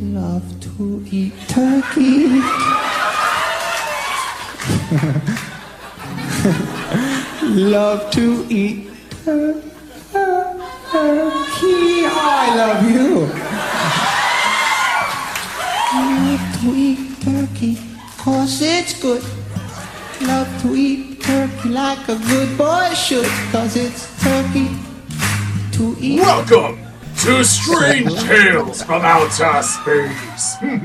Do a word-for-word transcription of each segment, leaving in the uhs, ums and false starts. love to eat turkey. Love to eat turkey. I love you. Love to eat turkey, 'cause it's good. Love to eat turkey like a good boy should, 'cause it's turkey to eat. Welcome to Strange Tales from Outer Space. I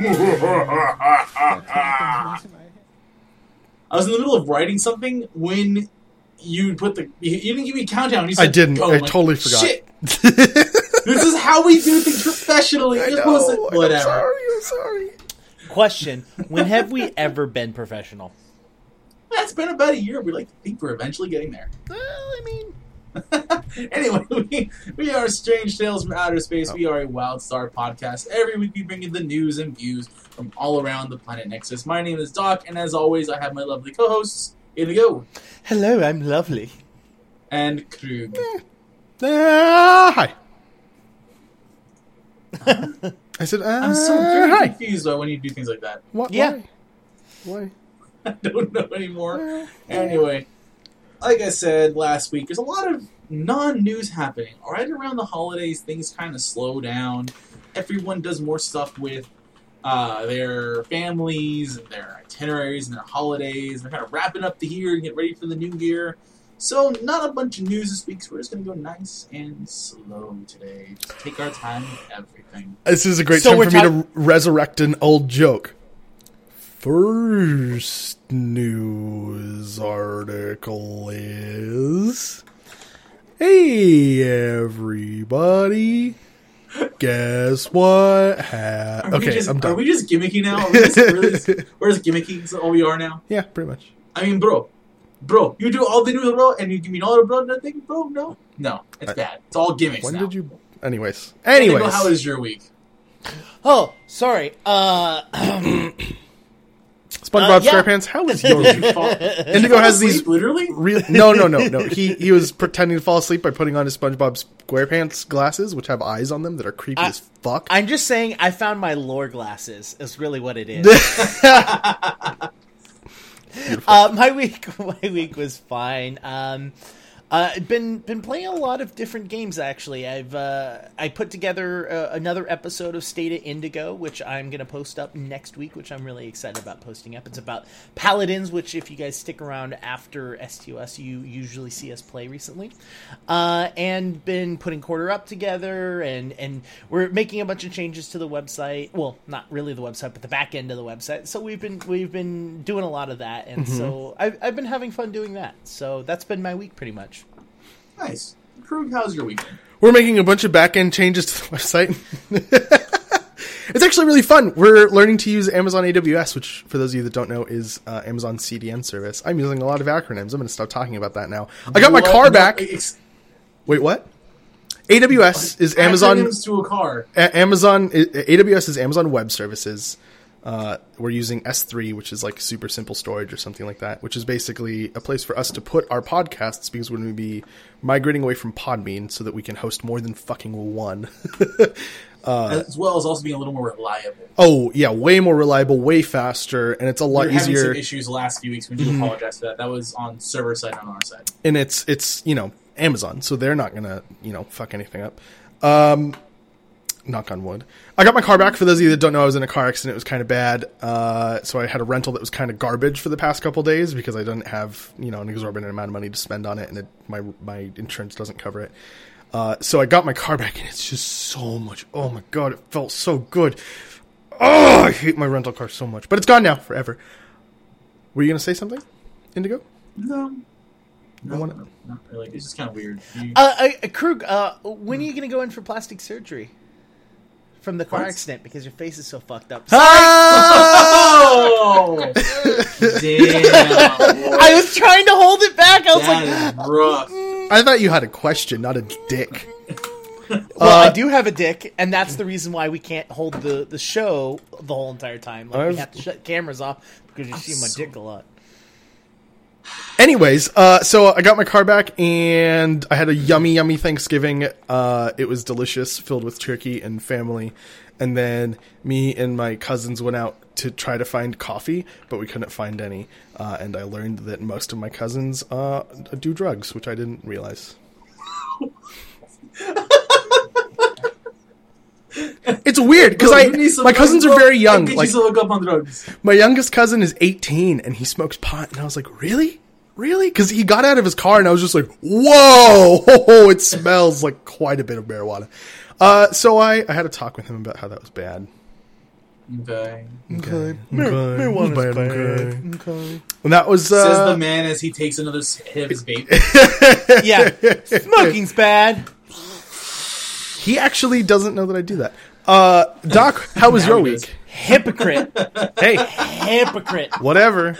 was in the middle of writing something when you put the. You didn't give me a countdown. You said, I didn't. Oh, I totally forgot. Shit. This is how we do things professionally. I know, it whatever. I'm sorry. I'm sorry. Question: when have we ever been professional? It's been about a year. We like to think we're eventually getting there. Well, I mean. Anyway, we, we are Strange Tales from Outer Space. We are a Wildstar podcast. Every week we bring you the news and views from all around the planet Nexus. My name is Doc, and as always, I have my lovely co-hosts, Indigo. Hello, I'm lovely. And Krug. Eh. Uh, hi. Uh-huh. I said, uh, I'm so very hi. confused though, when you do things like that. What? Yeah. Why? I don't know anymore. Uh, anyway. Like I said last week, there's a lot of non-news happening. Right around the holidays, things kind of slow down. Everyone does more stuff with uh, their families, and their itineraries, and their holidays. They're kind of wrapping up the year and getting ready for the new year. So not a bunch of news this week, so we're just going to go nice and slow today. Just take our time with everything. This is a great so time for ta- me to resurrect an old joke. First news article is, hey everybody, guess what happened? Okay, just, I'm done. Are we just gimmicky now? Are we just really just, we're just gimmicky, is all we are now? Yeah, pretty much. I mean, bro, bro, you do all the news, bro, and you give me all the bro, nothing, bro, no? No, it's I, bad. It's all gimmicks when now. When did you, anyways. Anyways. Well, how is your week? Oh, sorry. Uh... SpongeBob uh, yeah. SquarePants, how is your week? Indigo has asleep, these literally. Real, no, no, no, no. He he was pretending to fall asleep by putting on his SpongeBob SquarePants glasses, which have eyes on them that are creepy I, as fuck. I'm just saying, I found my lore glasses. Is really what it is. uh, my week, my week was fine. Um, uh, been been playing a lot of different games. Actually, I've uh, I put together uh, another episode of State of Indigo, which I'm going to post up next week, which I'm really excited about posting up. It's about Paladins, which if you guys stick around after S T O S, you usually see us play recently. Uh, and been putting Quarter Up together, and and we're making a bunch of changes to the website. Well, not really the website, but the back end of the website. So we've been we've been doing a lot of that, and mm-hmm. so I've I've been having fun doing that. So that's been my week pretty much. Nice. Krug, how's your weekend? We're making a bunch of back-end changes to the website. It's actually really fun. We're learning to use Amazon A W S, which, for those of you that don't know, is uh, Amazon C D N service. I'm using a lot of acronyms. I'm going to stop talking about that now. I got what? my car back. No, Wait, what? A W S is Amazon... Acronyms to a car. A- Amazon... A W S is Amazon Web Services. Uh, we're using S three, which is like super simple storage or something like that, which is basically a place for us to put our podcasts because we're going to be migrating away from Podbean so that we can host more than fucking one. uh, as well as also being a little more reliable. Oh, yeah, way more reliable, way faster, and it's a lot easier. We were having some issues the last few weeks. We do apologize for that. That was on server side, not on our side. And it's, it's you know, Amazon, so they're not going to, you know, fuck anything up. Um... Knock on wood. I got my car back. For those of you that don't know, I was in a car accident. It was kind of bad. Uh, so I had a rental that was kind of garbage for the past couple of days because I didn't have, you know, an exorbitant amount of money to spend on it, and it, my my insurance doesn't cover it. Uh, so I got my car back, and it's just so much. Oh, my God. It felt so good. Oh, I hate my rental car so much. But it's gone now forever. Were you going to say something, Indigo? No. No, wanna... no, not really. It's just kind of weird. You... Uh, I, Krug, uh, when are you going to go in for plastic surgery? From the car what? accident because your face is so fucked up. Oh! Damn. Boy. I was trying to hold it back. I was that like, rough. I thought you had a question, not a dick. Well, uh, I do have a dick, and that's the reason why we can't hold the, the show the whole entire time. Like I've... we have to shut cameras off because you I'm see my so... dick a lot. Anyways, uh, so I got my car back, and I had a yummy, yummy Thanksgiving. Uh, it was delicious, filled with turkey and family, And then me and my cousins went out to try to find coffee, but we couldn't find any. Uh, and I learned that most of my cousins uh, do drugs, which I didn't realize. It's weird because I my cousins are very young. Like, look up on drugs. My youngest cousin is eighteen and he smokes pot, and I was like, really? Really? Because he got out of his car and I was just like, whoa, oh, it smells like quite a bit of marijuana. Uh, so I, I had a talk with him about how that was bad. Okay. Okay. Okay. Mar- okay. Marijuana's bad. bad. Okay. Okay. And that was... Uh, says the man as he takes another hit of his vape. Yeah. Smoking's bad. He actually doesn't know that I do that. Uh, Doc, how was your week? Hypocrite. Hey. Hypocrite. Whatever.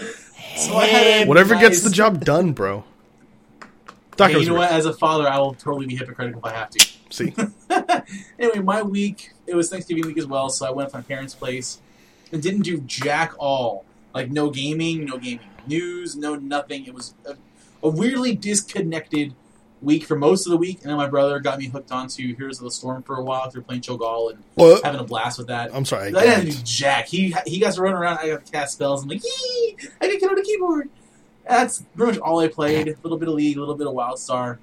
So I had Whatever nice. gets the job done, bro. Doc, hey, you know weird. what? As a father, I will totally be hypocritical if I have to. See? Anyway, my week, it was Thanksgiving week as well, so I went up to my parents' place and didn't do jack all. Like, no gaming, no gaming news, no nothing. It was a, a weirdly disconnected week for most of the week, and then my brother got me hooked onto Heroes of the Storm for a while through playing Cho'Gall and what? having a blast with that. I'm sorry. I, I didn't do jack. He he got to run around, I got to cast spells, and I'm like, yee! I didn't get on the keyboard! That's pretty much all I played. A little bit of League, a little bit of Wildstar.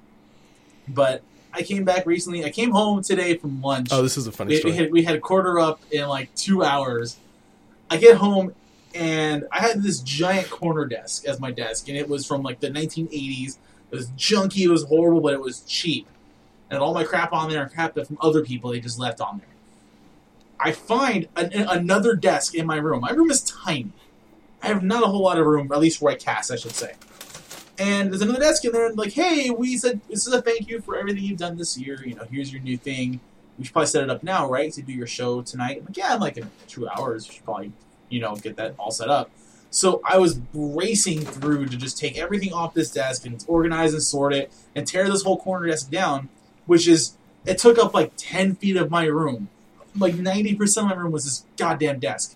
But I came back recently. I came home today from lunch. Oh, this is a funny we, story. We had, we had a quarter up in like two hours. I get home, and I had this giant corner desk as my desk, and it was from like the nineteen eighties. It was junky. It was horrible, but it was cheap. And all my crap on there, crap that from other people they just left on there. I find an, another desk in my room. My room is tiny. I have not a whole lot of room, at least where I cast, I should say. And there's another desk in there, and like, hey, we said this is a thank you for everything you've done this year. You know, here's your new thing. We should probably set it up now, right? To do your show tonight. I'm like, yeah, in like in two hours, we should probably, you know, get that all set up. So I was racing through to just take everything off this desk and organize and sort it and tear this whole corner desk down, which is, it took up like ten feet of my room. Like ninety percent of my room was this goddamn desk.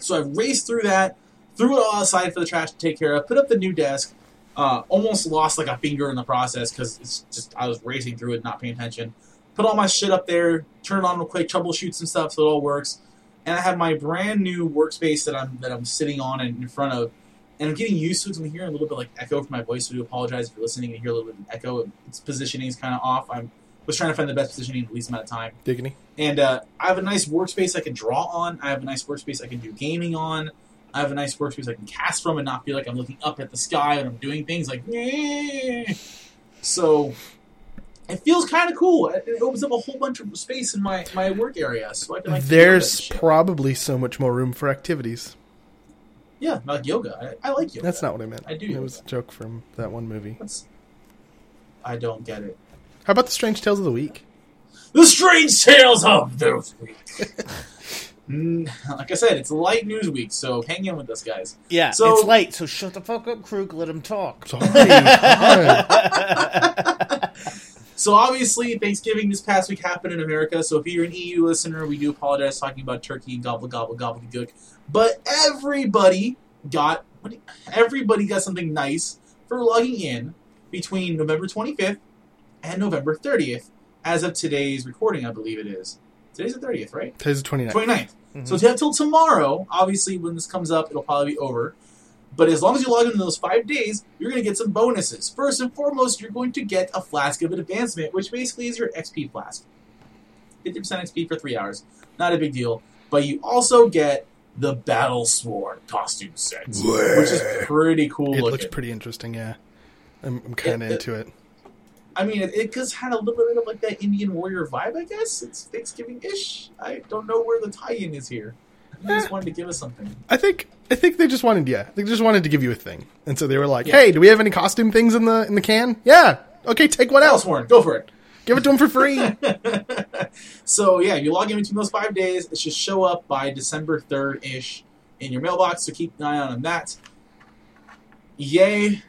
So I raced through that, threw it all aside for the trash to take care of, put up the new desk. Uh, almost lost like a finger in the process because it's just I was racing through it, not paying attention. Put all my shit up there, turn it on real quick, troubleshoot some stuff so it all works. And I have my brand new workspace that I'm that I'm sitting on and in front of, and I'm getting used to it. So I'm hearing a little bit like echo from my voice. So I do apologize if you're listening and hear a little bit of echo. Its positioning is kind of off. I was trying to find the best positioning in the least amount of time. Dignity. And uh, I have a nice workspace I can draw on. I have a nice workspace I can do gaming on. I have a nice workspace I can cast from and not feel like I'm looking up at the sky and I'm doing things like, yeah. So it feels kind of cool. It opens up a whole bunch of space in my, my work area. So I can like. There's probably so much more room for activities. Yeah, like yoga. I, I like yoga. That's not what I meant. I do. It was a joke from that one movie. That's, I don't get it. How about the Strange Tales of the Week? The Strange Tales of the Week. Like I said, it's light news week, so hang in with us, guys. Yeah, so, it's light, so shut the fuck up, Krug. Let him talk. Sorry. So obviously, Thanksgiving this past week happened in America, so if you're an E U listener, we do apologize talking about turkey and gobble, gobble, gobbledygook. But everybody got everybody got something nice for logging in between November twenty-fifth and November thirtieth, as of today's recording, I believe it is. Today's the thirtieth, right? Today's the twenty-ninth. twenty-ninth. Mm-hmm. So until tomorrow, obviously, when this comes up, it'll probably be over. But as long as you log into those five days, you're going to get some bonuses. First and foremost, you're going to get a Flask of Advancement, which basically is your X P flask. fifty percent X P for three hours. Not a big deal. But you also get the Battle Sword costume set, yeah. Which is pretty cool it looking. It looks pretty interesting, yeah. I'm, I'm kind of into it. it. I mean, it, it just had a little bit of like that Indian warrior vibe, I guess. It's Thanksgiving-ish. I don't know where the tie-in is here. They yeah. just wanted to give us something. I think I think they just wanted, yeah, they just wanted to give you a thing. And so they were like, yeah. Hey, do we have any costume things in the in the can? Yeah. Okay, take one out. Go for it. Give it to them for free. So, yeah, you log in between those five days. It should show up by December third-ish in your mailbox, so keep an eye out on that. Yay.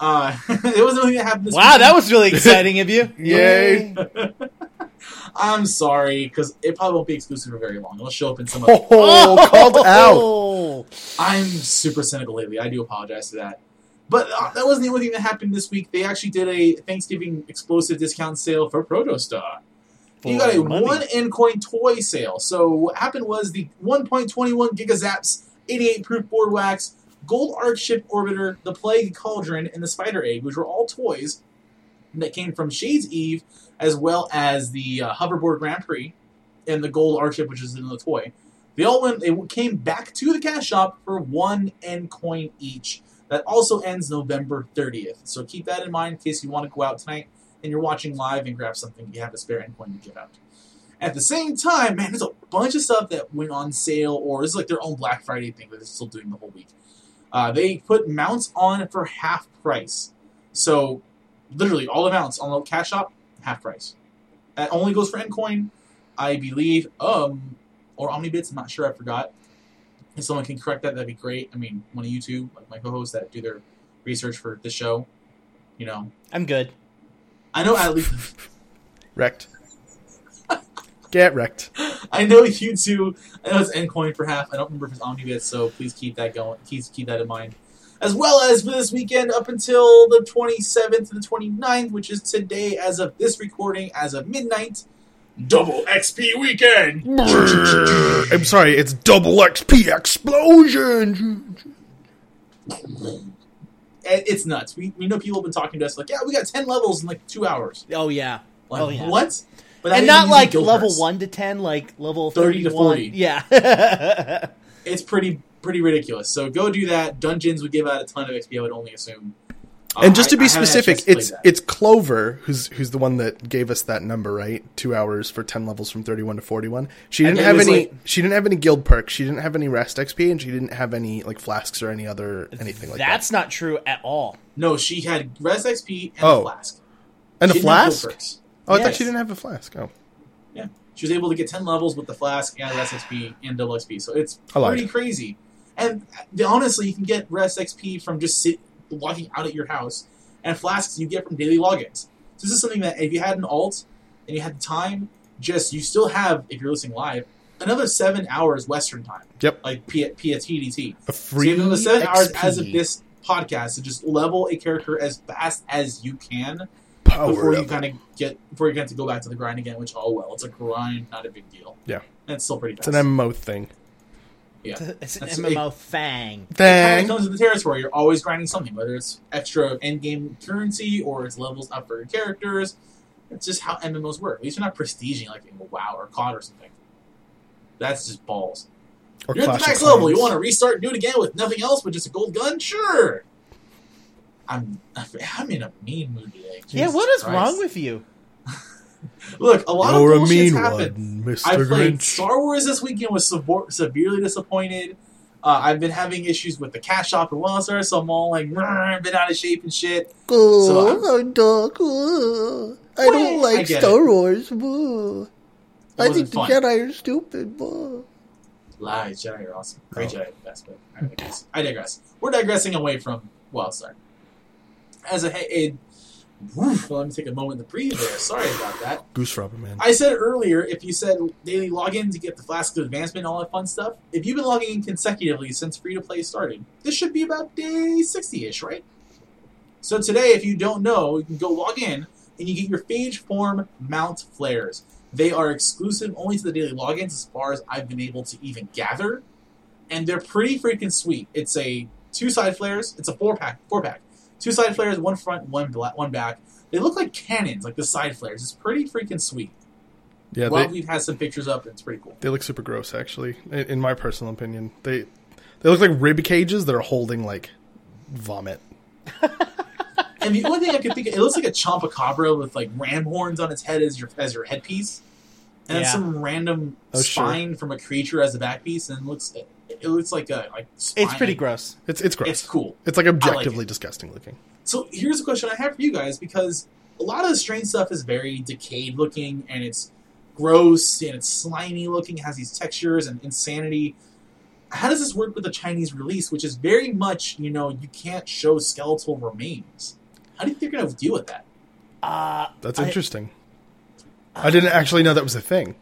Uh, it was the only thing that happened this week. Wow, that was really exciting of you. Yay. I'm sorry, because it probably won't be exclusive for very long. It'll show up in some other... Oh, oh, called oh. out. I'm super cynical lately. I do apologize for that. But uh, that wasn't the only thing that happened this week. They actually did a Thanksgiving explosive discount sale for Protostar. You got a money. one end coin toy sale. So what happened was the one point two one Gigazaps, eighty-eight proof board wax, Gold Arc Ship Orbiter, the Plague Cauldron, and the Spider Egg, which were all toys that came from Shades Eve, as well as the uh, Hoverboard Grand Prix and the Gold Arc Ship, which is in the toy. They all went. They came back to the cash shop for one end coin each. That also ends November thirtieth. So keep that in mind in case you want to go out tonight and you're watching live and grab something. You have a spare end coin to give out. At the same time, man, there's a bunch of stuff that went on sale, or it's like their own Black Friday thing that they're still doing the whole week. Uh, they put mounts on for half price. So literally all the mounts on the cash shop, half price. That only goes for end coin, I believe. Um... Or Omnibits, I'm not sure, I forgot. If someone can correct that, that'd be great. I mean, one of you two, like my co-hosts that do their research for the show, you know. I'm good. I know at least. Wrecked. Get wrecked. I know you two. I know it's Endcoin for half. I don't remember if it's Omnibits, so please keep that going. Please keep that in mind. As well as for this weekend up until the twenty-seventh to the twenty-ninth, which is today as of this recording, as of midnight. Double X P weekend! I'm sorry, it's Double X P explosion! It's nuts. We we know people have been talking to us like, yeah, we got ten levels in like two hours. Oh, yeah. Like, oh, yeah. What? But and not like level first. one to ten, like level thirty to forty. Yeah. It's pretty pretty ridiculous. So go do that. Dungeons would give out a ton of X P, I would only assume. And um, just to be I, I specific, it's that. it's Clover who's who's the one that gave us that number, right? Two hours for ten levels from thirty-one to forty-one. She didn't have any. Like, she didn't have any guild perks. She didn't have any rest X P, and she didn't have any like flasks or any other anything like that. That's not true at all. No, she had rest X P and oh. a flask. And she a flask. Oh, I yes. thought she didn't have a flask. Oh, yeah, she was able to get ten levels with the flask and rest X P and double X P. So it's pretty crazy. And honestly, you can get rest X P from just sitting. Logging out at your house, and flasks you get from daily logins. So this is something that if you had an alt and you had the time, just you still have, if you're listening live, another seven hours Western time. Yep. Like P S T D T. A free so you have another seven X P. Hours as of this podcast to just level a character as fast as you can Power before you kind of get before you have to go back to the grind again. Which oh well, it's a grind, not a big deal. Yeah, and it's still pretty fast. It's an M M O thing. Yeah. It's an That's M M O a, fang. Fang. When it comes to the territory, you're always grinding something, whether it's extra endgame currency or it's levels up for your characters. It's just how M M Os work. At least you're not prestiging like in WoW or C O D or something. That's just balls. Or you're Clash at the max level. You want to restart and do it again with nothing else but just a gold gun? Sure. I'm I'm in a mean mood today. Jesus yeah, what is Christ. wrong with you? Look, a lot You're of bullshit's happened. One, I played Grinch. Star Wars this weekend, was sev- severely disappointed. Uh, I've been having issues with the cash shop and Wildstar, so I'm all like, I've been out of shape and shit. Oh, so I'm, oh, I don't what? like I Star it. Wars. Oh. I think the fun. Jedi are stupid. Oh. Lies, Jedi are awesome. Great oh. Jedi are the best, but I digress. I digress. We're digressing away from Wildstar. As a... a Oof, well, let me take a moment to breathe there. Sorry about that. Goose robber, man. I said earlier, if you said daily login to get the Flask of Advancement and all that fun stuff, if you've been logging in consecutively since free-to-play started, this should be about day sixty-ish, right? So today, if you don't know, you can go log in, and you get your Phage Form Mount Flares. They are exclusive only to the daily logins as far as I've been able to even gather, and they're pretty freaking sweet. It's a two-side flares. It's a four-pack. Four-pack. Two side flares, one front, one black, one back. They look like cannons, like the side flares. It's pretty freaking sweet. Yeah, well, we've had some pictures up, and it's pretty cool. They look super gross, actually, in my personal opinion. They they look like rib cages that are holding, like, vomit. And the only thing I could think of, it looks like a Chompacabra with, like, ram horns on its head as your as your headpiece. And yeah. then some random oh, spine sure. from a creature as a backpiece, and it looks... It looks like a like. Spine. It's pretty gross. It's it's gross. It's cool. It's like objectively like it. disgusting looking. So here's a question I have for you guys, because a lot of the strange stuff is very decayed looking, and it's gross, and it's slimy looking. It has these textures and insanity. How does this work with the Chinese release, which is very much, you know, you can't show skeletal remains? How do you think they're going to deal with that? Uh, That's I, interesting. Uh, I didn't actually know that was a thing.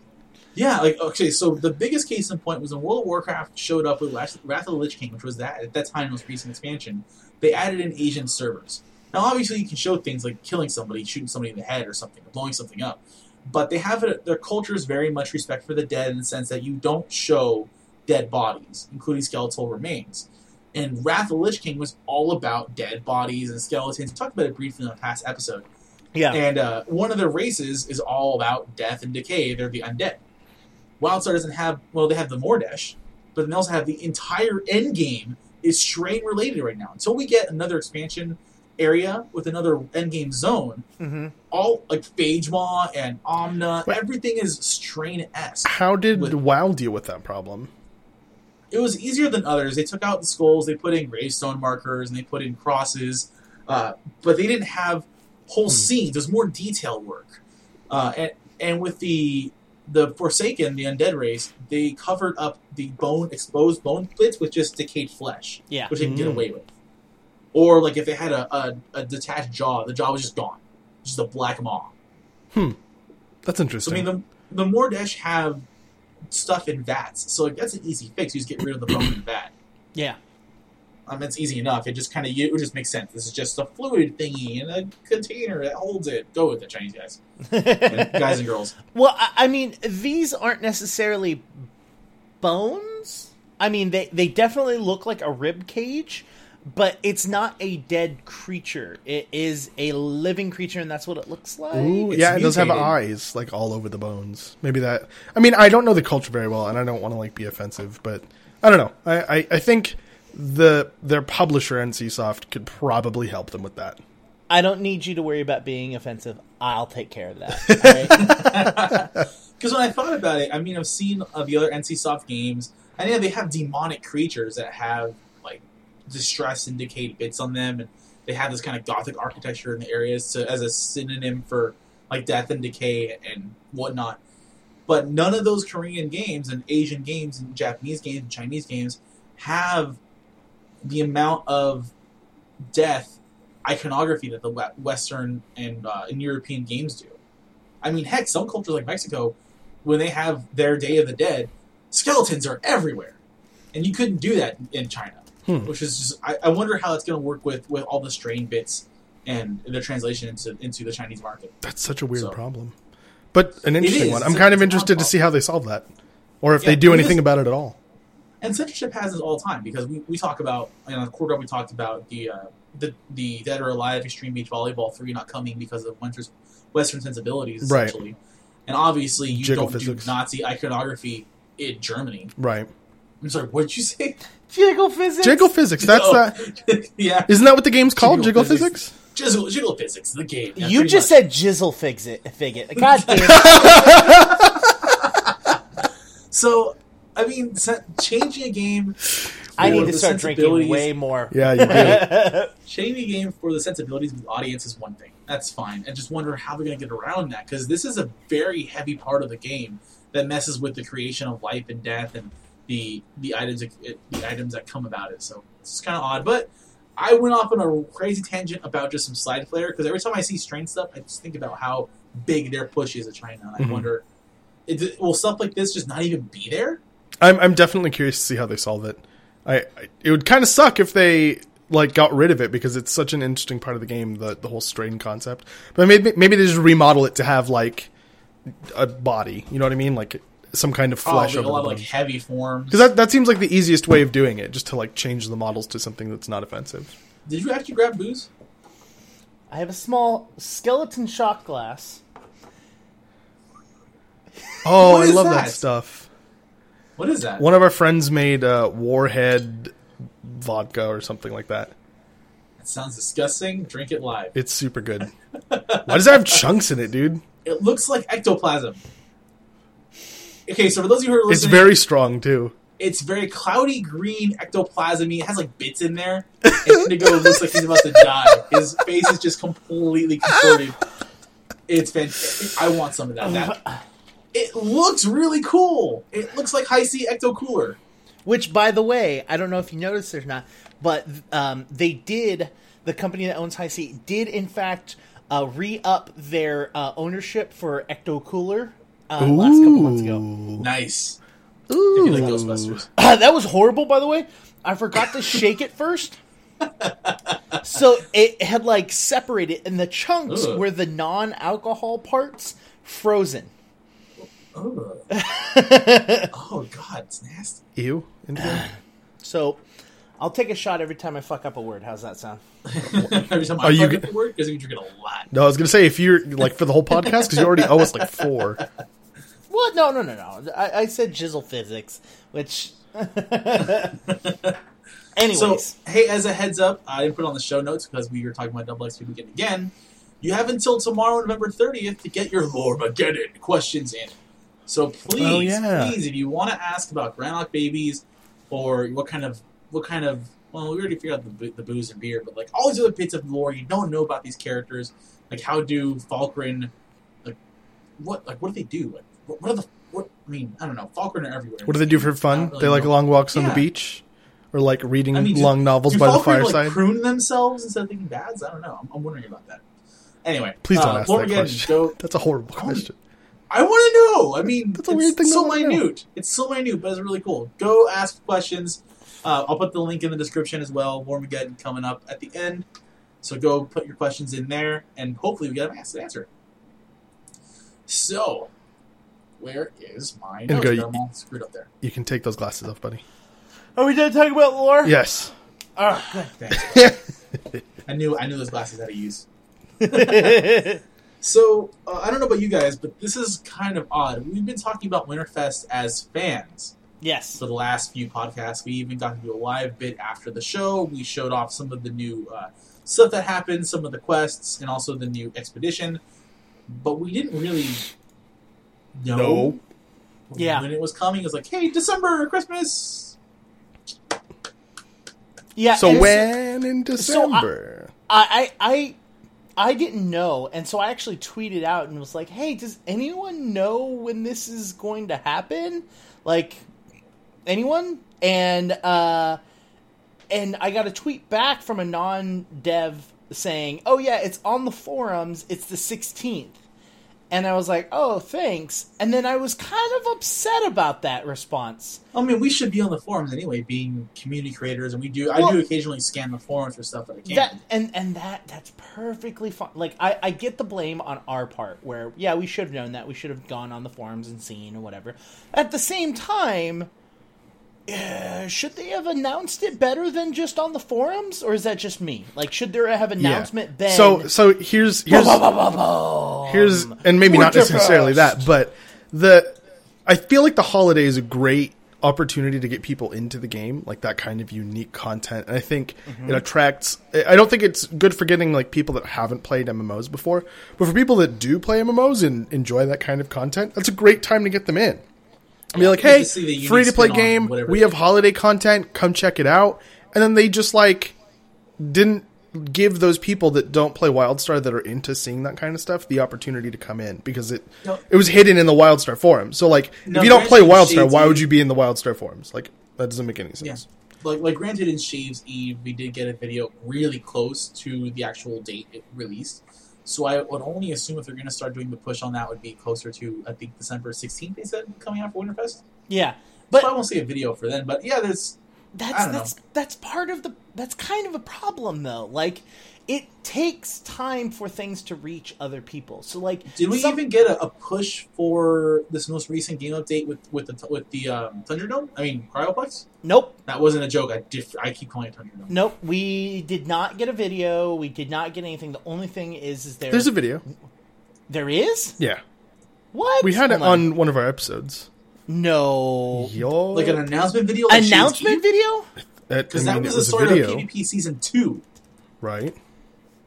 Yeah, like, okay, so the biggest case in point was when World of Warcraft showed up with Wrath of the Lich King, which was that, at that time, most recent expansion, they added in Asian servers. Now, obviously, you can show things like killing somebody, shooting somebody in the head or something, or blowing something up. But they have a, their culture is very much respect for the dead in the sense that you don't show dead bodies, including skeletal remains. And Wrath of the Lich King was all about dead bodies and skeletons. We talked about it briefly in the past episode. Yeah. And uh, one of their races is all about death and decay. They're the undead. Wildstar doesn't have... Well, they have the Mordesh, but then they also have the entire endgame is strain-related right now. Until we get another expansion area with another endgame zone, mm-hmm. all like Phage Maw and Omna, Wait. everything is strain-esque. How did with, WoW deal with that problem? It was easier than others. They took out the skulls, they put in gravestone markers, and they put in crosses, uh, but they didn't have whole mm. scenes. There's more detail work. Uh, and, and with the... The Forsaken, the undead race, they covered up the bone, exposed bone bits with just decayed flesh, yeah. which they can mm. get away with. Or, like, if they had a, a, a detached jaw, the jaw was just gone. Just a black maw. Hmm. That's interesting. So, I mean, the, the Mordesh have stuff in vats, so like, that's an easy fix. You just get rid of the bone in the vat. Yeah. Um, that's easy enough. It just kind of, it would just make sense. This is just a fluid thingy in a container that holds it. Go with it, Chinese guys. And guys and girls. Well, I mean, these aren't necessarily bones. I mean, they, they definitely look like a rib cage, but it's not a dead creature. It is a living creature, and that's what it looks like. Ooh, yeah, mutated. It does have eyes, like, all over the bones. Maybe that... I mean, I don't know the culture very well, and I don't want to, like, be offensive, but I don't know. I, I, I think... The their publisher NCSoft could probably help them with that. I don't need you to worry about being offensive. I'll take care of that. Because right? When I thought about it, I mean, I've seen uh, the other NCSoft games. I know they have demonic creatures that have like distress and decayed bits on them, and they have this kind of gothic architecture in the areas to, as a synonym for like death and decay and whatnot. But none of those Korean games and Asian games and Japanese games and Chinese games have the amount of death iconography that the Western and, uh, and European games do. I mean, heck, some cultures like Mexico, when they have their Day of the Dead, skeletons are everywhere. And you couldn't do that in China. Hmm. Which is just, I, I wonder how it's going to work with, with all the strain bits and the translation into, into the Chinese market. That's such a weird so. problem. But an interesting is, one. I'm kind of interested to see how they solve that. Or if yeah, they do anything just, about it at all. And censorship has this all the time because we, we talk about, you know, Quarter Up, we talked about the, uh, the the Dead or Alive Extreme Beach Volleyball three not coming because of Western, Western sensibilities, essentially. Right. And obviously, you Jiggle don't physics. do Nazi iconography in Germany. Right. I'm sorry, what did you say? Jiggle physics? Jiggle physics, that's no. that. yeah. Isn't that what the game's called? Jiggle, Jiggle physics? physics? Jizzle, Jiggle physics, the game. Yeah, you just much. said jizzle figsit, figit. God damn it. So... I mean, changing a game. I need to start drinking way more. Yeah, you do. Changing a game for the sensibilities of the audience is one thing. That's fine. And just wonder how they're going to get around that because this is a very heavy part of the game that messes with the creation of life and death and the the items the items that come about it. So it's kind of odd. But I went off on a crazy tangent about just some side flair because every time I see strain stuff, I just think about how big their push is in China. And I mm-hmm. wonder, will stuff like this just not even be there? I'm I'm definitely curious to see how they solve it. I, I it would kind of suck if they like got rid of it because it's such an interesting part of the game, the the whole strain concept. But maybe maybe they just remodel it to have like a body, you know what I mean? Like some kind of flesh. Oh, a lot of like heavy forms. Because that that seems like the easiest way of doing it, just to like change the models to something that's not offensive. Did you actually grab booze? I have a small skeleton shot glass. Oh, I love that, that stuff. What is that? One of our friends made uh, Warhead vodka or something like that. That sounds disgusting. Drink it live. It's super good. Why does that have chunks in it, dude? It looks like ectoplasm. Okay, so for those of you who are listening... It's very strong, too. It's very cloudy green ectoplasmy. It has, like, bits in there. And Indigo looks like he's about to die. His face is just completely contorted. It's fantastic. I want some of that. That... It looks really cool. It looks like Hi-C Ecto Cooler. Which, by the way, I don't know if you noticed this or not, but um, they did, the company that owns Hi-C, did in fact uh, re-up their uh, ownership for Ecto Cooler uh, last couple months ago. Nice. Ooh. If you like Ghostbusters. Uh, that was horrible, by the way. I forgot to shake it first. So it had like separated, and the chunks Ooh. were the non-alcohol parts frozen. Oh, God, it's nasty. Ew. So, I'll take a shot every time I fuck up a word. How's that sound? Every time I Are fuck you g- up a word? Because you drink a lot. No, I was going to say, if you're, like, for the whole podcast, because you already owe us, like, four. What? No, no, no, no. I, I said jizzle physics, which... Anyways. So, hey, as a heads up, I didn't put it on the show notes because we were talking about Double X Weekend again. You have until tomorrow, November thirtieth, to get your Lormageddon questions in. So please, oh, yeah. please, if you want to ask about Granlock babies or what kind of, what kind of, well, we already figured out the, the booze and beer, but like all these other bits of lore you don't know about these characters, like how do Falkrin, like what, like what do they do? Like, what, what are the, what I mean, I don't know. Falkrin are everywhere. What do they do for fun? Really they like know. long walks yeah. on the beach, or like reading I mean, do, long novels do by Falkrin the fireside. Like, prune themselves instead of thinking bads. I don't know. I'm, I'm wondering about that. Anyway, please don't uh, ask Lord that again, question. Go, That's a horrible question. I want to know. I mean, That's a weird it's thing so minute. Know. It's so minute, but it's really cool. Go ask questions. Uh, I'll put the link in the description as well. Warmageddon coming up at the end. So go put your questions in there, and hopefully we get an answer. So, where is my notes? Go, you, all screwed up there. You can take those glasses off, buddy. Are we done talking about lore? Yes. Oh, good. Thanks. I knew, I knew those glasses had to use. So, uh, I don't know about you guys, but this is kind of odd. We've been talking about Winterfest as fans. Yes. For the last few podcasts. We even got to do a live bit after the show. We showed off some of the new uh, stuff that happened, some of the quests, and also the new expedition. But we didn't really know no. when yeah. it was coming. It was like, hey, December, Christmas. Yeah. So when in December? So I... I, I I didn't know, and so I actually tweeted out and was like, hey, does anyone know when this is going to happen? Like, anyone? And uh, and I got a tweet back from a non-dev saying, oh, yeah, it's on the forums. It's the sixteenth. And I was like, oh, thanks. And then I was kind of upset about that response. I mean, we should be on the forums anyway, being community creators. And we do. Well, I do occasionally scan the forums for stuff that I can. That, and and that that's perfectly fine. Like, I, I get the blame on our part where, yeah, we should have known that. We should have gone on the forums and seen or whatever. At the same time, uh, should they have announced it better than just on the forums? Or is that just me? Like, should there have announcement yeah. been... So, so here's... here's bah, bah, bah, bah, bah. Here's and maybe Winterfest. Not necessarily that, but the I feel like the holiday is a great opportunity to get people into the game, like that kind of unique content. And I think mm-hmm. it attracts. I don't think it's good for getting like people that haven't played M M Os before, but for people that do play M M Os and enjoy that kind of content, that's a great time to get them in. I mean, yeah, like, hey, free to play game. We have holiday content. Come check it out. And then they just like didn't. Give those people that don't play Wildstar that are into seeing that kind of stuff the opportunity to come in because it no. it was hidden in the Wildstar forum. So like no, if you don't play Wildstar, why would you be in the Wildstar forums? Like that doesn't make any sense. Yeah. Like like granted in Shades Eve we did get a video really close to the actual date it released. So I would only assume if they're going to start doing the push on that would be closer to I think December sixteenth they said coming out for Winterfest. Yeah. But so I won't see a video for then, but yeah, there's That's that's know. that's part of the that's kind of a problem though. Like it takes time for things to reach other people. So like, did we some, even get a, a push for this most recent game update with with the with the um, Thunderdome? I mean, CryoPlex? Nope, that wasn't a joke. I diff- I keep calling it Thunderdome. Nope, we did not get a video. We did not get anything. The only thing is, is there? There's a video. There is? Yeah. What? We had Hold it on. on one of our episodes. No. Yo. Like an announcement video? Like announcement video? Because that, I mean, that was the start of PvP Season two. Right. And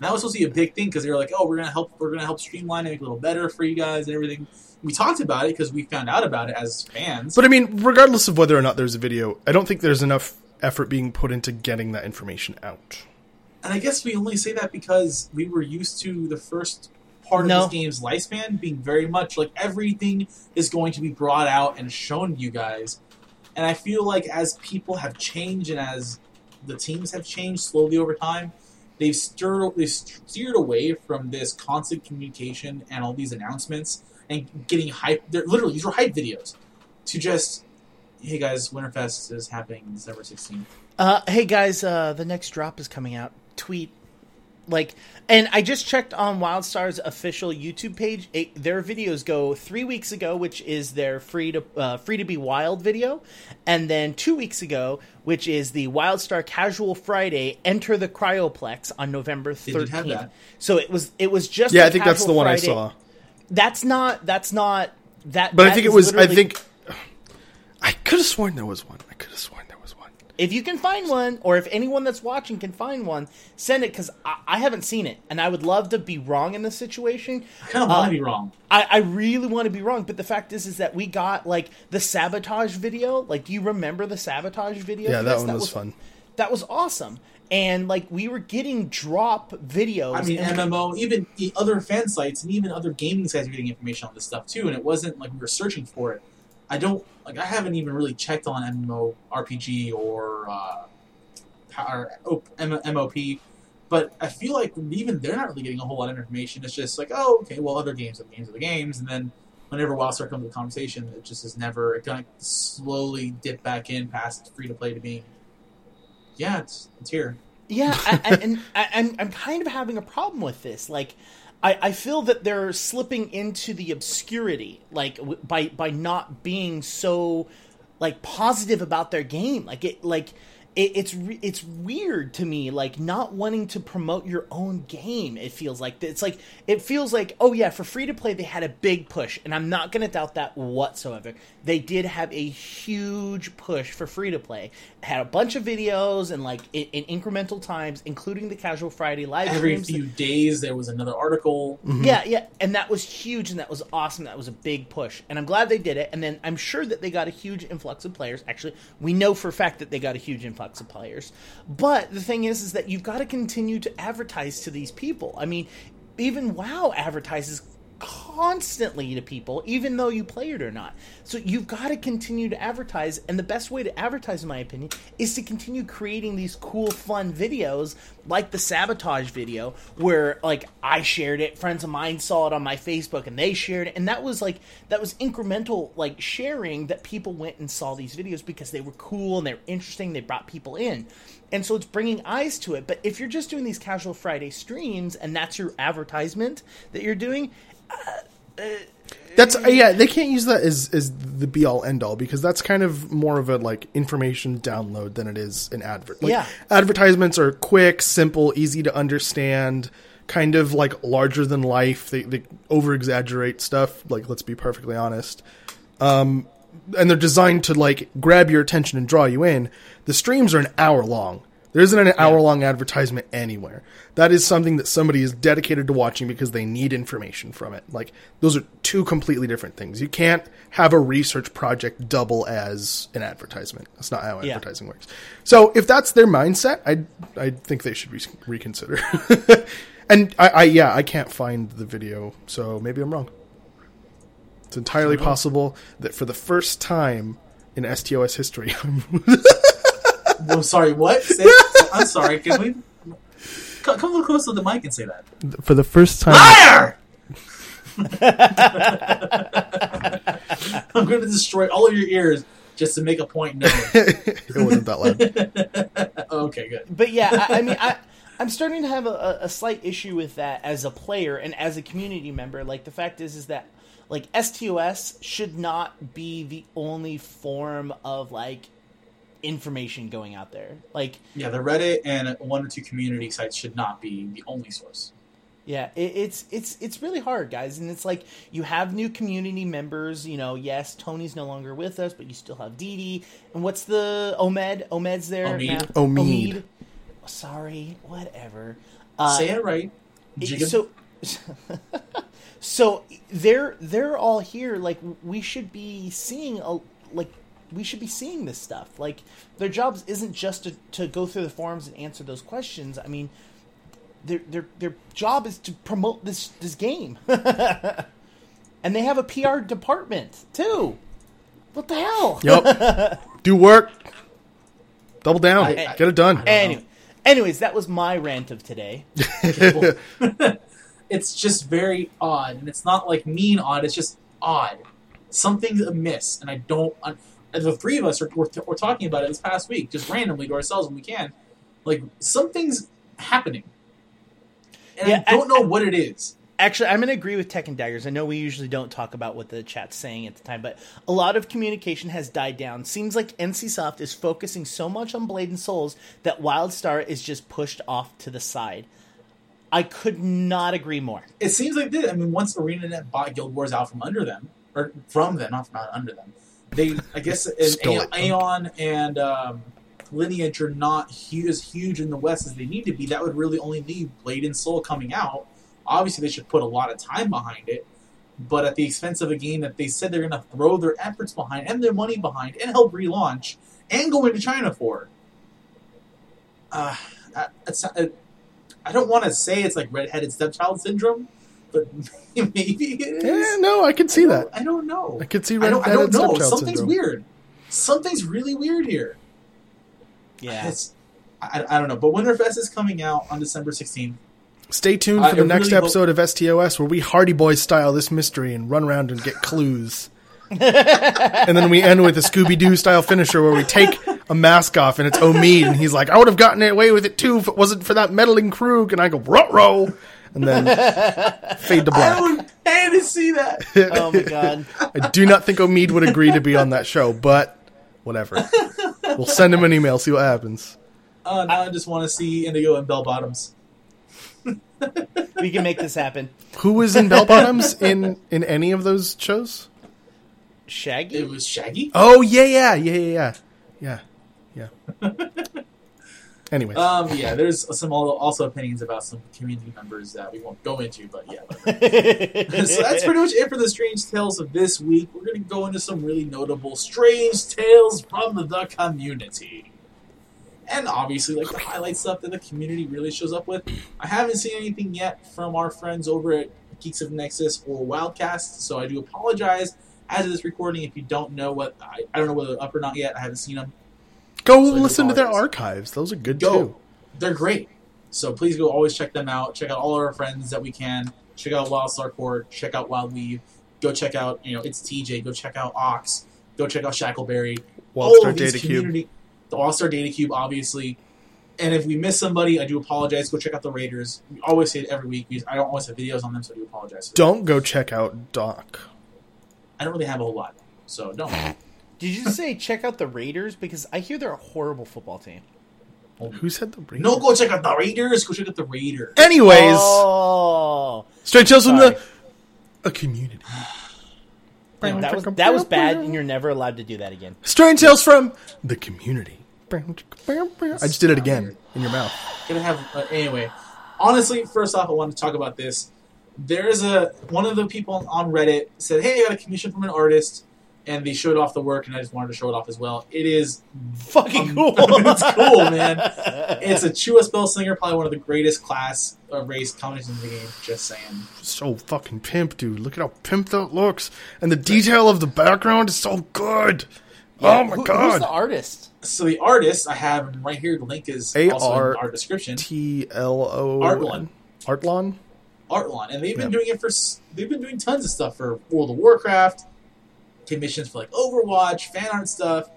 that was supposed to be a big thing because they were like, oh, we're going to help We're gonna help streamline it, make it a little better for you guys and everything. We talked about it because we found out about it as fans. But I mean, regardless of whether or not there's a video, I don't think there's enough effort being put into getting that information out. And I guess we only say that because we were used to the first... part no. of this game's lifespan being very much like everything is going to be brought out and shown to you guys. And I feel like as people have changed and as the teams have changed slowly over time, they've stirred, they've steered away from this constant communication and all these announcements and getting hype. They're literally, these were hype videos to just, hey guys, Winterfest is happening December sixteenth. Uh, hey guys, uh, the next drop is coming out. Tweet. Like, and I just checked on Wildstar's official YouTube page. It, their videos go three weeks ago, which is their free to uh, free to be wild video, and then two weeks ago, which is the Wildstar Casual Friday Enter the CryoPlex on November thirteenth. So it was it was just yeah. I think that's the one Friday. I saw. That's not that's not that. But that I think it was. I think I could have sworn there was one. I could have sworn there was one. If you can find one, or if anyone that's watching can find one, send it, because I, I haven't seen it, and I would love to be wrong in this situation. I kind of want to be wrong. I, I really want to be wrong, but the fact is is that we got, like, the Sabotage video. Like, do you remember the Sabotage video? Yeah, that one that was, was fun. That was awesome. And, like, we were getting drop videos. I mean, M M O, even the other fan sites and even other gaming sites were getting information on this stuff, too, and it wasn't like we were searching for it. I don't like. I haven't even really checked on M M O R P G or, uh, or M O P, but I feel like even they're not really getting a whole lot of information. It's just like, oh, okay, well, other games are the games are the games, and then whenever Wildstar comes to the conversation, it just is never. It kind of slowly dip back in past free to play to being, yeah, it's it's here. Yeah, I, I, and I, I'm I'm kind of having a problem with this, like. I feel that they're slipping into the obscurity, like by by not being so, like, positive about their game. Like it, like it, it's it's weird to me, like not wanting to promote your own game. It feels like it's like it feels like oh yeah, for free to play they had a big push, and I'm not going to doubt that whatsoever. They did have a huge push for free to play. Had a bunch of videos and like in, in incremental times, including the Casual Friday live every streams. Few days there was another article. Mm-hmm. Yeah, yeah, and that was huge, and that was awesome. That was a big push, and I'm glad they did it. And then I'm sure that they got a huge influx of players. Actually, we know for a fact that they got a huge influx of players. But the thing is, is that you've got to continue to advertise to these people. I mean, even WoW advertises constantly to people, even though you play it or not. So you've got to continue to advertise, and the best way to advertise, in my opinion, is to continue creating these cool, fun videos like the Sabotage video, where like I shared it, friends of mine saw it on my Facebook, and they shared it, and that was like that was incremental, like sharing that people went and saw these videos because they were cool and they were interesting. They brought people in. And so it's bringing eyes to it. But if you're just doing these Casual Friday streams and that's your advertisement that you're doing, uh, that's uh, yeah. They can't use that as, as the be all end all, because that's kind of more of a like information download than it is an advert. Like, yeah, advertisements are quick, simple, easy to understand, kind of like larger than life. They they over exaggerate stuff. Like, let's be perfectly honest. Um, and they're designed to like grab your attention and draw you in. The streams are an hour long. There isn't an hour long advertisement anywhere. That is something that somebody is dedicated to watching because they need information from it. Like, those are two completely different things. You can't have a research project double as an advertisement. That's not how yeah. advertising works. So if that's their mindset, I I think they should re- reconsider. And I, I yeah, I can't find the video, so maybe I'm wrong. It's entirely possible that for the first time in S T O S history, I'm well, sorry, what? Say, I'm sorry, can we come a little closer to the mic and say that? For the first time. Liar! I'm going to destroy all of your ears just to make a point known. It wasn't that loud. Okay, good. But yeah, I, I mean, I... I'm starting to have a, a slight issue with that as a player and as a community member. Like, the fact is, is that like S T O S should not be the only form of like information going out there. Like, yeah, the Reddit and one or two community sites should not be the only source. Yeah, it, it's it's it's really hard, guys, and it's like you have new community members. You know, yes, Tony's no longer with us, but you still have Dee Dee, and what's the Omed? Omed's there. Omed. Omed. Omed. Sorry, whatever. Uh, Say it right. Jigga. So, so they're they're all here. Like, we should be seeing a like we should be seeing this stuff. Like, their jobs isn't just to, to go through the forums and answer those questions. I mean, their their their job is to promote this this game, and they have a P R department too. What the hell? Yep. Do work. Double down. I, Get it done. Anyway. Anyways, that was my rant of today. Okay, well, it's just very odd, and it's not like mean odd. It's just odd. Something's amiss, and I don't. Uh, the three of us are we're, we're talking about it this past week, just randomly to ourselves when we can. Like, something's happening, and yeah, I don't I, know what it is. Actually, I'm going to agree with Tech and Daggers. I know we usually don't talk about what the chat's saying at the time, but a lot of communication has died down. Seems like NCSoft is focusing so much on Blade and Souls that Wildstar is just pushed off to the side. I could not agree more. It seems like this. I mean, once ArenaNet bought Guild Wars out from under them, or from them, not from out under them, they, I guess, Aeon and um, Lineage are not huge, as huge in the West as they need to be. That would really only leave Blade and Soul coming out. Obviously, they should put a lot of time behind it, but at the expense of a game that they said they're going to throw their efforts behind and their money behind and help relaunch and go into China for. Uh, it's, it, I don't want to say it's like redheaded stepchild syndrome, but maybe it is. Yeah, no, I can see I that. I don't know. I can see redheaded stepchild syndrome. I don't know. Something's syndrome. Weird. Something's really weird here. Yeah. It's, I, I don't know. But Winterfest is coming out on December sixteenth. Stay tuned for the uh, next really episode hope- of S T O S where we Hardy Boys style this mystery and run around and get clues. And then we end with a Scooby-Doo style finisher where we take a mask off and it's Omid and he's like, I would have gotten away with it too if it wasn't for that meddling Krug. And I go, ruh-roh. And then fade to black. I would pay to see that. Oh my God. I do not think Omid would agree to be on that show, but whatever. We'll send him an email, see what happens. Uh, now I just want to see Indigo and Bell Bottoms. We can make this happen. Who was in Bell Bottoms in, in any of those shows? Shaggy? It was Shaggy? Oh, yeah, yeah, yeah, yeah, yeah, yeah. Anyways. Um, yeah, there's some also opinions about some community members that we won't go into, but yeah. So that's pretty much it for the Strange Tales of this week. We're going to go into some really notable Strange Tales from the community. And obviously, like, the highlight stuff that the community really shows up with. I haven't seen anything yet from our friends over at Geeks of Nexus or Wildcast, so I do apologize. As of this recording, if you don't know what, I, I don't know whether they're up or not yet. I haven't seen them. Go so listen to their archives. Those are good, go. too. They're great. So please go always check them out. Check out all our friends that we can. Check out Wildstar Court. Check out Wildweave. Go check out, you know, it's T J. Go check out Ox. Go check out Shackleberry. Wildstar Data Cube. The All-Star Data Cube, obviously. And if we miss somebody, I do apologize. Go check out the Raiders. We always say it every week. I don't always have videos on them, so I do apologize. For don't that. Go check out Doc. I don't really have a whole lot, so don't. Did you say check out the Raiders? Because I hear they're a horrible football team. Who said the Raiders? No, go check out the Raiders. Go check out the Raiders. Anyways. Oh. Straight Tales from the a community. Damn, that, was, that was bad, and you're never allowed to do that again. Strange Tales from the community. I just did it again in your mouth. Gonna have uh, anyway. Honestly, first off, I want to talk about this. There's a one of the people on Reddit said, "Hey, I got a commission from an artist," and they showed off the work, and I just wanted to show it off as well. It is fucking um, cool. It's cool, man. It's a Chua Spellslinger, probably one of the greatest class uh, race combinations in the game. Just saying. So fucking pimp, dude. Look at how pimped that looks, and the detail of the background is so good. Yeah. Oh my Who, god! Who's the artist? So the artist I have right here. The link is A R T L O N also in our description. T L O Artlon. Artlon. Artlon, and they've been yeah. doing it for they've been doing tons of stuff for World of Warcraft, commissions for like Overwatch, fan art stuff.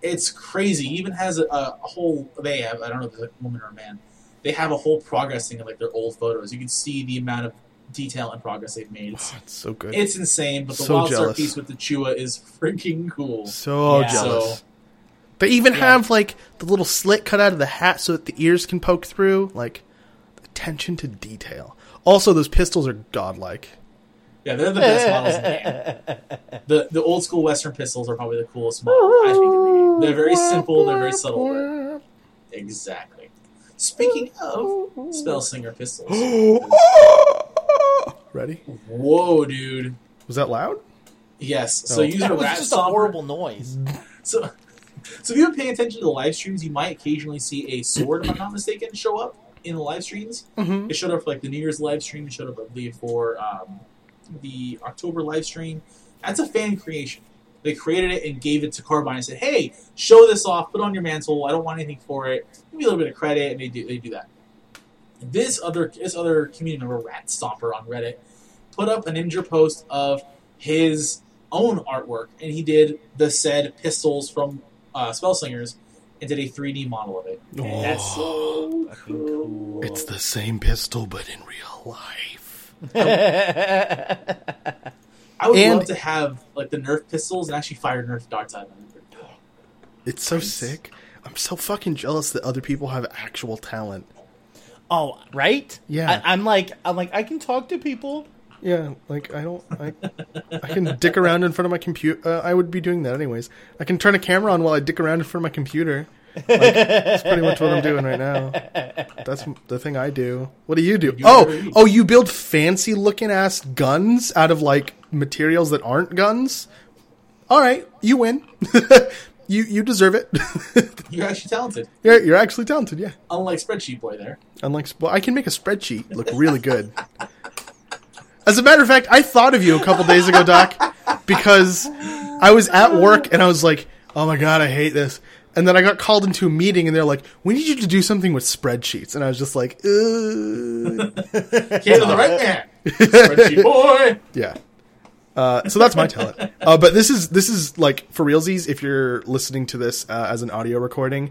It's crazy. Even has a, a whole they have I don't know if it's a woman or a man. They have a whole progress thing of like their old photos. You can see the amount of detail and progress they've made. It's, oh, it's so good. It's insane. But the so Wildstar piece with the Chua is freaking cool. So yeah. jealous. So, they even yeah. have like the little slit cut out of the hat so that the ears can poke through. Like attention to detail. Also, those pistols are godlike. Yeah, they're the best models in the game. The, the old school Western pistols are probably the coolest model, I think, in the game. They're very simple, they're very subtle. But... Exactly. Speaking of Spellslinger pistols. Ready? Whoa, dude. Was that loud? Yes. So oh. you that was just a horrible noise. So, so if you're paying attention to the live streams, you might occasionally see a sword, if I'm not mistaken, show up. In the live streams, mm-hmm. It showed up for like the New Year's live stream. It showed up, I believe, for um, the October live stream. That's a fan creation. They created it and gave it to Carbine and said, "Hey, show this off. Put it on your mantle. I don't want anything for it. Give me a little bit of credit." And they do they do that. This other this other community member, Rat Stomper on Reddit, put up an Ninja post of his own artwork, and he did the said pistols from uh, Spellslingers. and did a three D model of it. Oh, that's so cool. It's the same pistol, but in real life. I would and love to have like the Nerf pistols and actually fire Nerf darts at them. It's so nice. Sick. I'm so fucking jealous that other people have actual talent. Oh, right? Yeah. I, I'm like, I'm like, I can talk to people. Yeah, like I don't, I, I can dick around in front of my computer. Uh, I would be doing that anyways. I can turn a camera on while I dick around in front of my computer. Like, that's pretty much what I'm doing right now. That's the thing I do. What do you do? You oh, read. oh, you build fancy looking ass guns out of like materials that aren't guns. All right, you win. You you deserve it. You're actually talented. You're, you're actually talented. Yeah. Unlike spreadsheet boy there. Unlike well, I can make a spreadsheet look really good. As a matter of fact, I thought of you a couple days ago, Doc, because I was at work and I was like, oh my God, I hate this. And then I got called into a meeting and they're like, we need you to do something with spreadsheets. And I was just like, ugh. Get on the right man. Spreadsheet boy. Yeah. Uh, so that's my talent. Uh, but this is, this is like, for realsies, if you're listening to this uh, as an audio recording,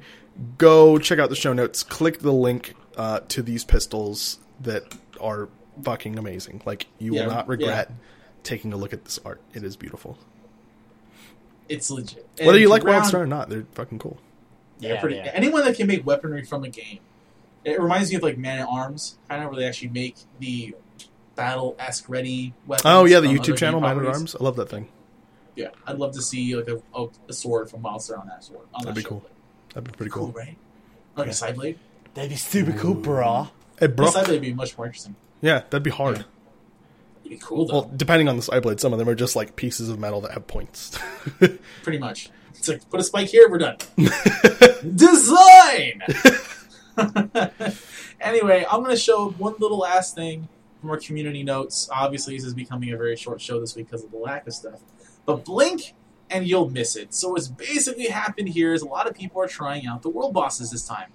go check out the show notes. Click the link uh, to these pistols that are fucking amazing. Like, you yeah, will not regret yeah. taking a look at this art. It is beautiful. It's legit. And whether you like Wildstar or not, they're fucking cool. Yeah, yeah pretty. Yeah. Anyone that can make weaponry from a game. It reminds me of, like, Man at Arms. I don't really actually make the battle-esque ready weapons. Oh, yeah, the YouTube channel, Man at Arms. I love that thing. Yeah, I'd love to see, like, a, a sword from Wildstar on that sword. On That'd that be cool. Blade. That'd be pretty cool. Cool, right? Like yeah. a side blade? That'd be super cool, brah. Hey, bro. The side blade would be much more interesting. Yeah, that'd be hard. Yeah. It'd be cool, though. Well, depending on the side blade, some of them are just like pieces of metal that have points. Pretty much. It's like, put a spike here, we're done. Design! Anyway, I'm going to show one little last thing from our community notes. Obviously, this is becoming a very short show this week because of the lack of stuff. But blink and you'll miss it. So what's basically happened here is a lot of people are trying out the world bosses this time.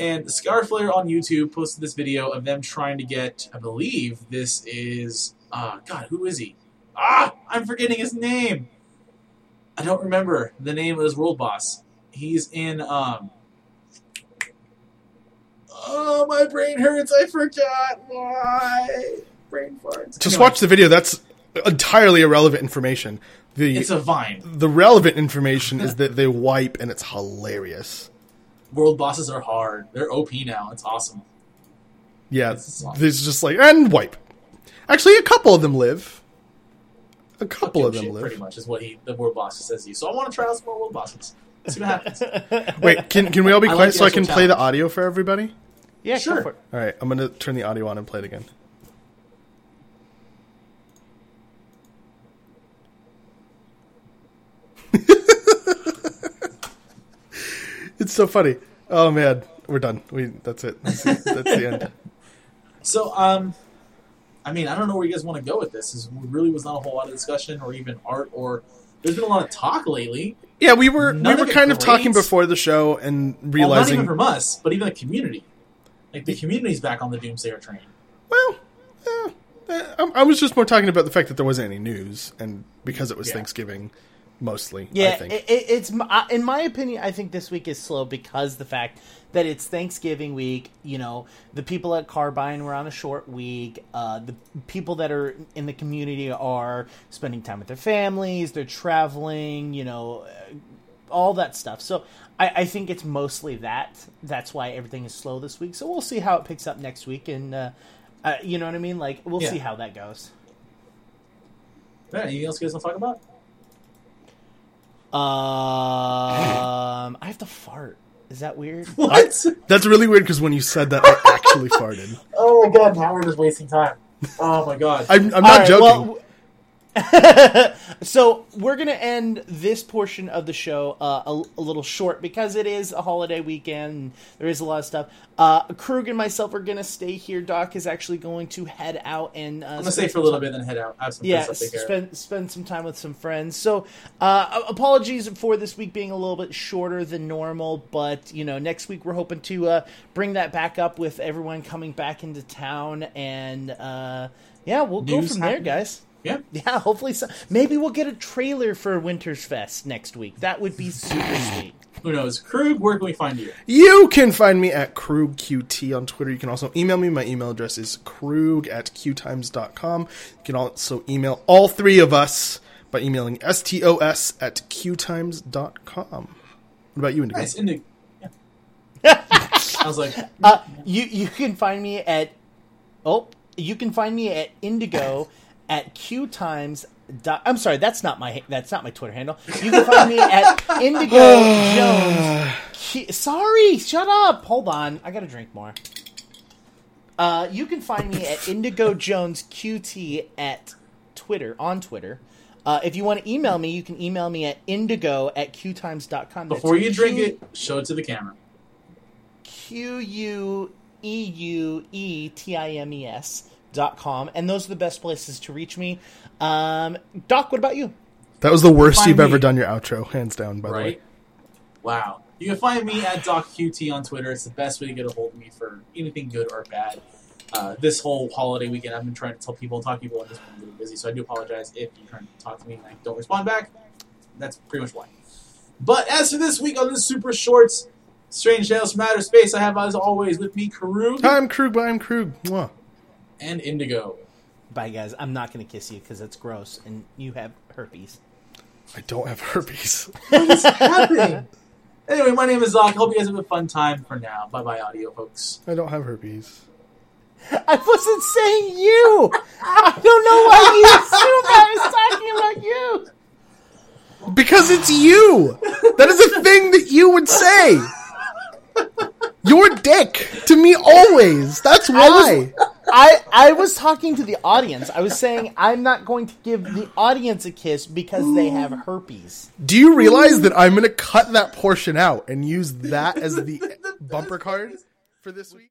And Scarflayer on YouTube posted this video of them trying to get, I believe this is, uh, God, who is he? Ah, I'm forgetting his name. I don't remember the name of this world boss. He's in, um, oh, my brain hurts. I forgot. Why? Brain farts. Just anyway. Watch the video. That's entirely irrelevant information. The, it's a Vine. The relevant information is that they wipe and it's hilarious. World bosses are hard. They're O P now. It's awesome. Yeah. It's awesome. There's just like, and wipe. Actually, a couple of them live. A couple okay, of them shit, live. Pretty much is what he, the world boss says to you. So I want to try out some more world bosses. Let's see what happens. Wait, can can we all be quiet like so I can challenge. Play the audio for everybody? Yeah, sure. Go for it. All right, I'm going to turn the audio on and play it again. It's so funny. Oh man, we're done. We that's it. That's, that's the end. So, um, I mean, I don't know where you guys want to go with this. This really was not a whole lot of discussion, or even art, or there's been a lot of talk lately. Yeah, we were None we were of kind of talking before the show and realizing well, not even from us, but even the community. Like the community's back on the doomsayer train. Well, yeah, I was just more talking about the fact that there wasn't any news, and because it was yeah. Thanksgiving. Mostly, yeah. I think. It, it, it's in my opinion. I think this week is slow because the fact that it's Thanksgiving week. You know, the people at Carbine were on a short week. Uh, the people that are in the community are spending time with their families. They're traveling. You know, all that stuff. So I, I think it's mostly that. That's why everything is slow this week. So we'll see how it picks up next week, and uh, uh, you know what I mean. Like we'll yeah. see how that goes. All right, anything else you guys want to talk about? Um, I have to fart. Is that weird? What? I, that's really weird because when you said that, I actually farted. Oh my god! Now we're just wasting time. Oh my god! I'm, I'm not right, joking. Well, so we're gonna end this portion of the show uh, a, a little short because it is a holiday weekend. And there is a lot of stuff. Uh, Krug and myself are gonna stay here. Doc is actually going to head out and uh, I'm gonna stay for a little bit and head out. I have some yeah, to take care spend of. spend some time with some friends. So uh, apologies for this week being a little bit shorter than normal, but you know next week we're hoping to uh, bring that back up with everyone coming back into town, and uh, yeah, we'll News go from happening. There, guys. Yeah, yeah. Hopefully, so. Maybe we'll get a trailer for Winterfest next week. That would be super sweet. Who knows? Krug, where can we find you? You can find me at KrugQT on Twitter. You can also email me. My email address is krug at qtimes dot com. You can also email all three of us by emailing S T O S at qtimes dot com. What about you, Indigo? Nice, Indigo. Yeah. I was like... Uh, you, you can find me at... Oh, you can find me at Indigo at qtimes. Dot, I'm sorry, that's not my that's not my Twitter handle. You can find me at Indigo Jones. Q, sorry, shut up. Hold on, I gotta drink more. Uh, you can find me at Indigo Jones Q T at Twitter on Twitter. Uh, if you want to email me, you can email me at indigo at qtimes dot com. Before you drink Q, it, show it to the camera. Q U E U E T I M E S. Dot com, and those are the best places to reach me. Um, Doc, what about you? That was the worst you you've me. ever done your outro, hands down, by right? the way. Wow. You can find me at DocQT on Twitter. It's the best way to get a hold of me for anything good or bad. Uh, this whole holiday weekend, I've been trying to tell people, talk to people, I've just been really busy, so I do apologize if you're trying to talk to me and I don't respond back. That's pretty much why. But as for this week on this Super Shorts, Strange Tales from Outer Space, I have, as always, with me, Krug. Hi, I'm Krug, I'm Krug. Mwah. And Indigo. Bye, guys. I'm not going to kiss you because it's gross, and you have herpes. I don't have herpes. What is happening? Anyway, my name is Zach. Hope you guys have a fun time for now. Bye-bye, audio folks. I don't have herpes. I wasn't saying you. I don't know why you assume I was talking about you. Because it's you. That is a thing that you would say. Your dick to me always. That's why. I was... I, I was talking to the audience. I was saying I'm not going to give the audience a kiss because Ooh. They have herpes. Do you realize Ooh. That I'm going to cut that portion out and use that as the bumper card for this week?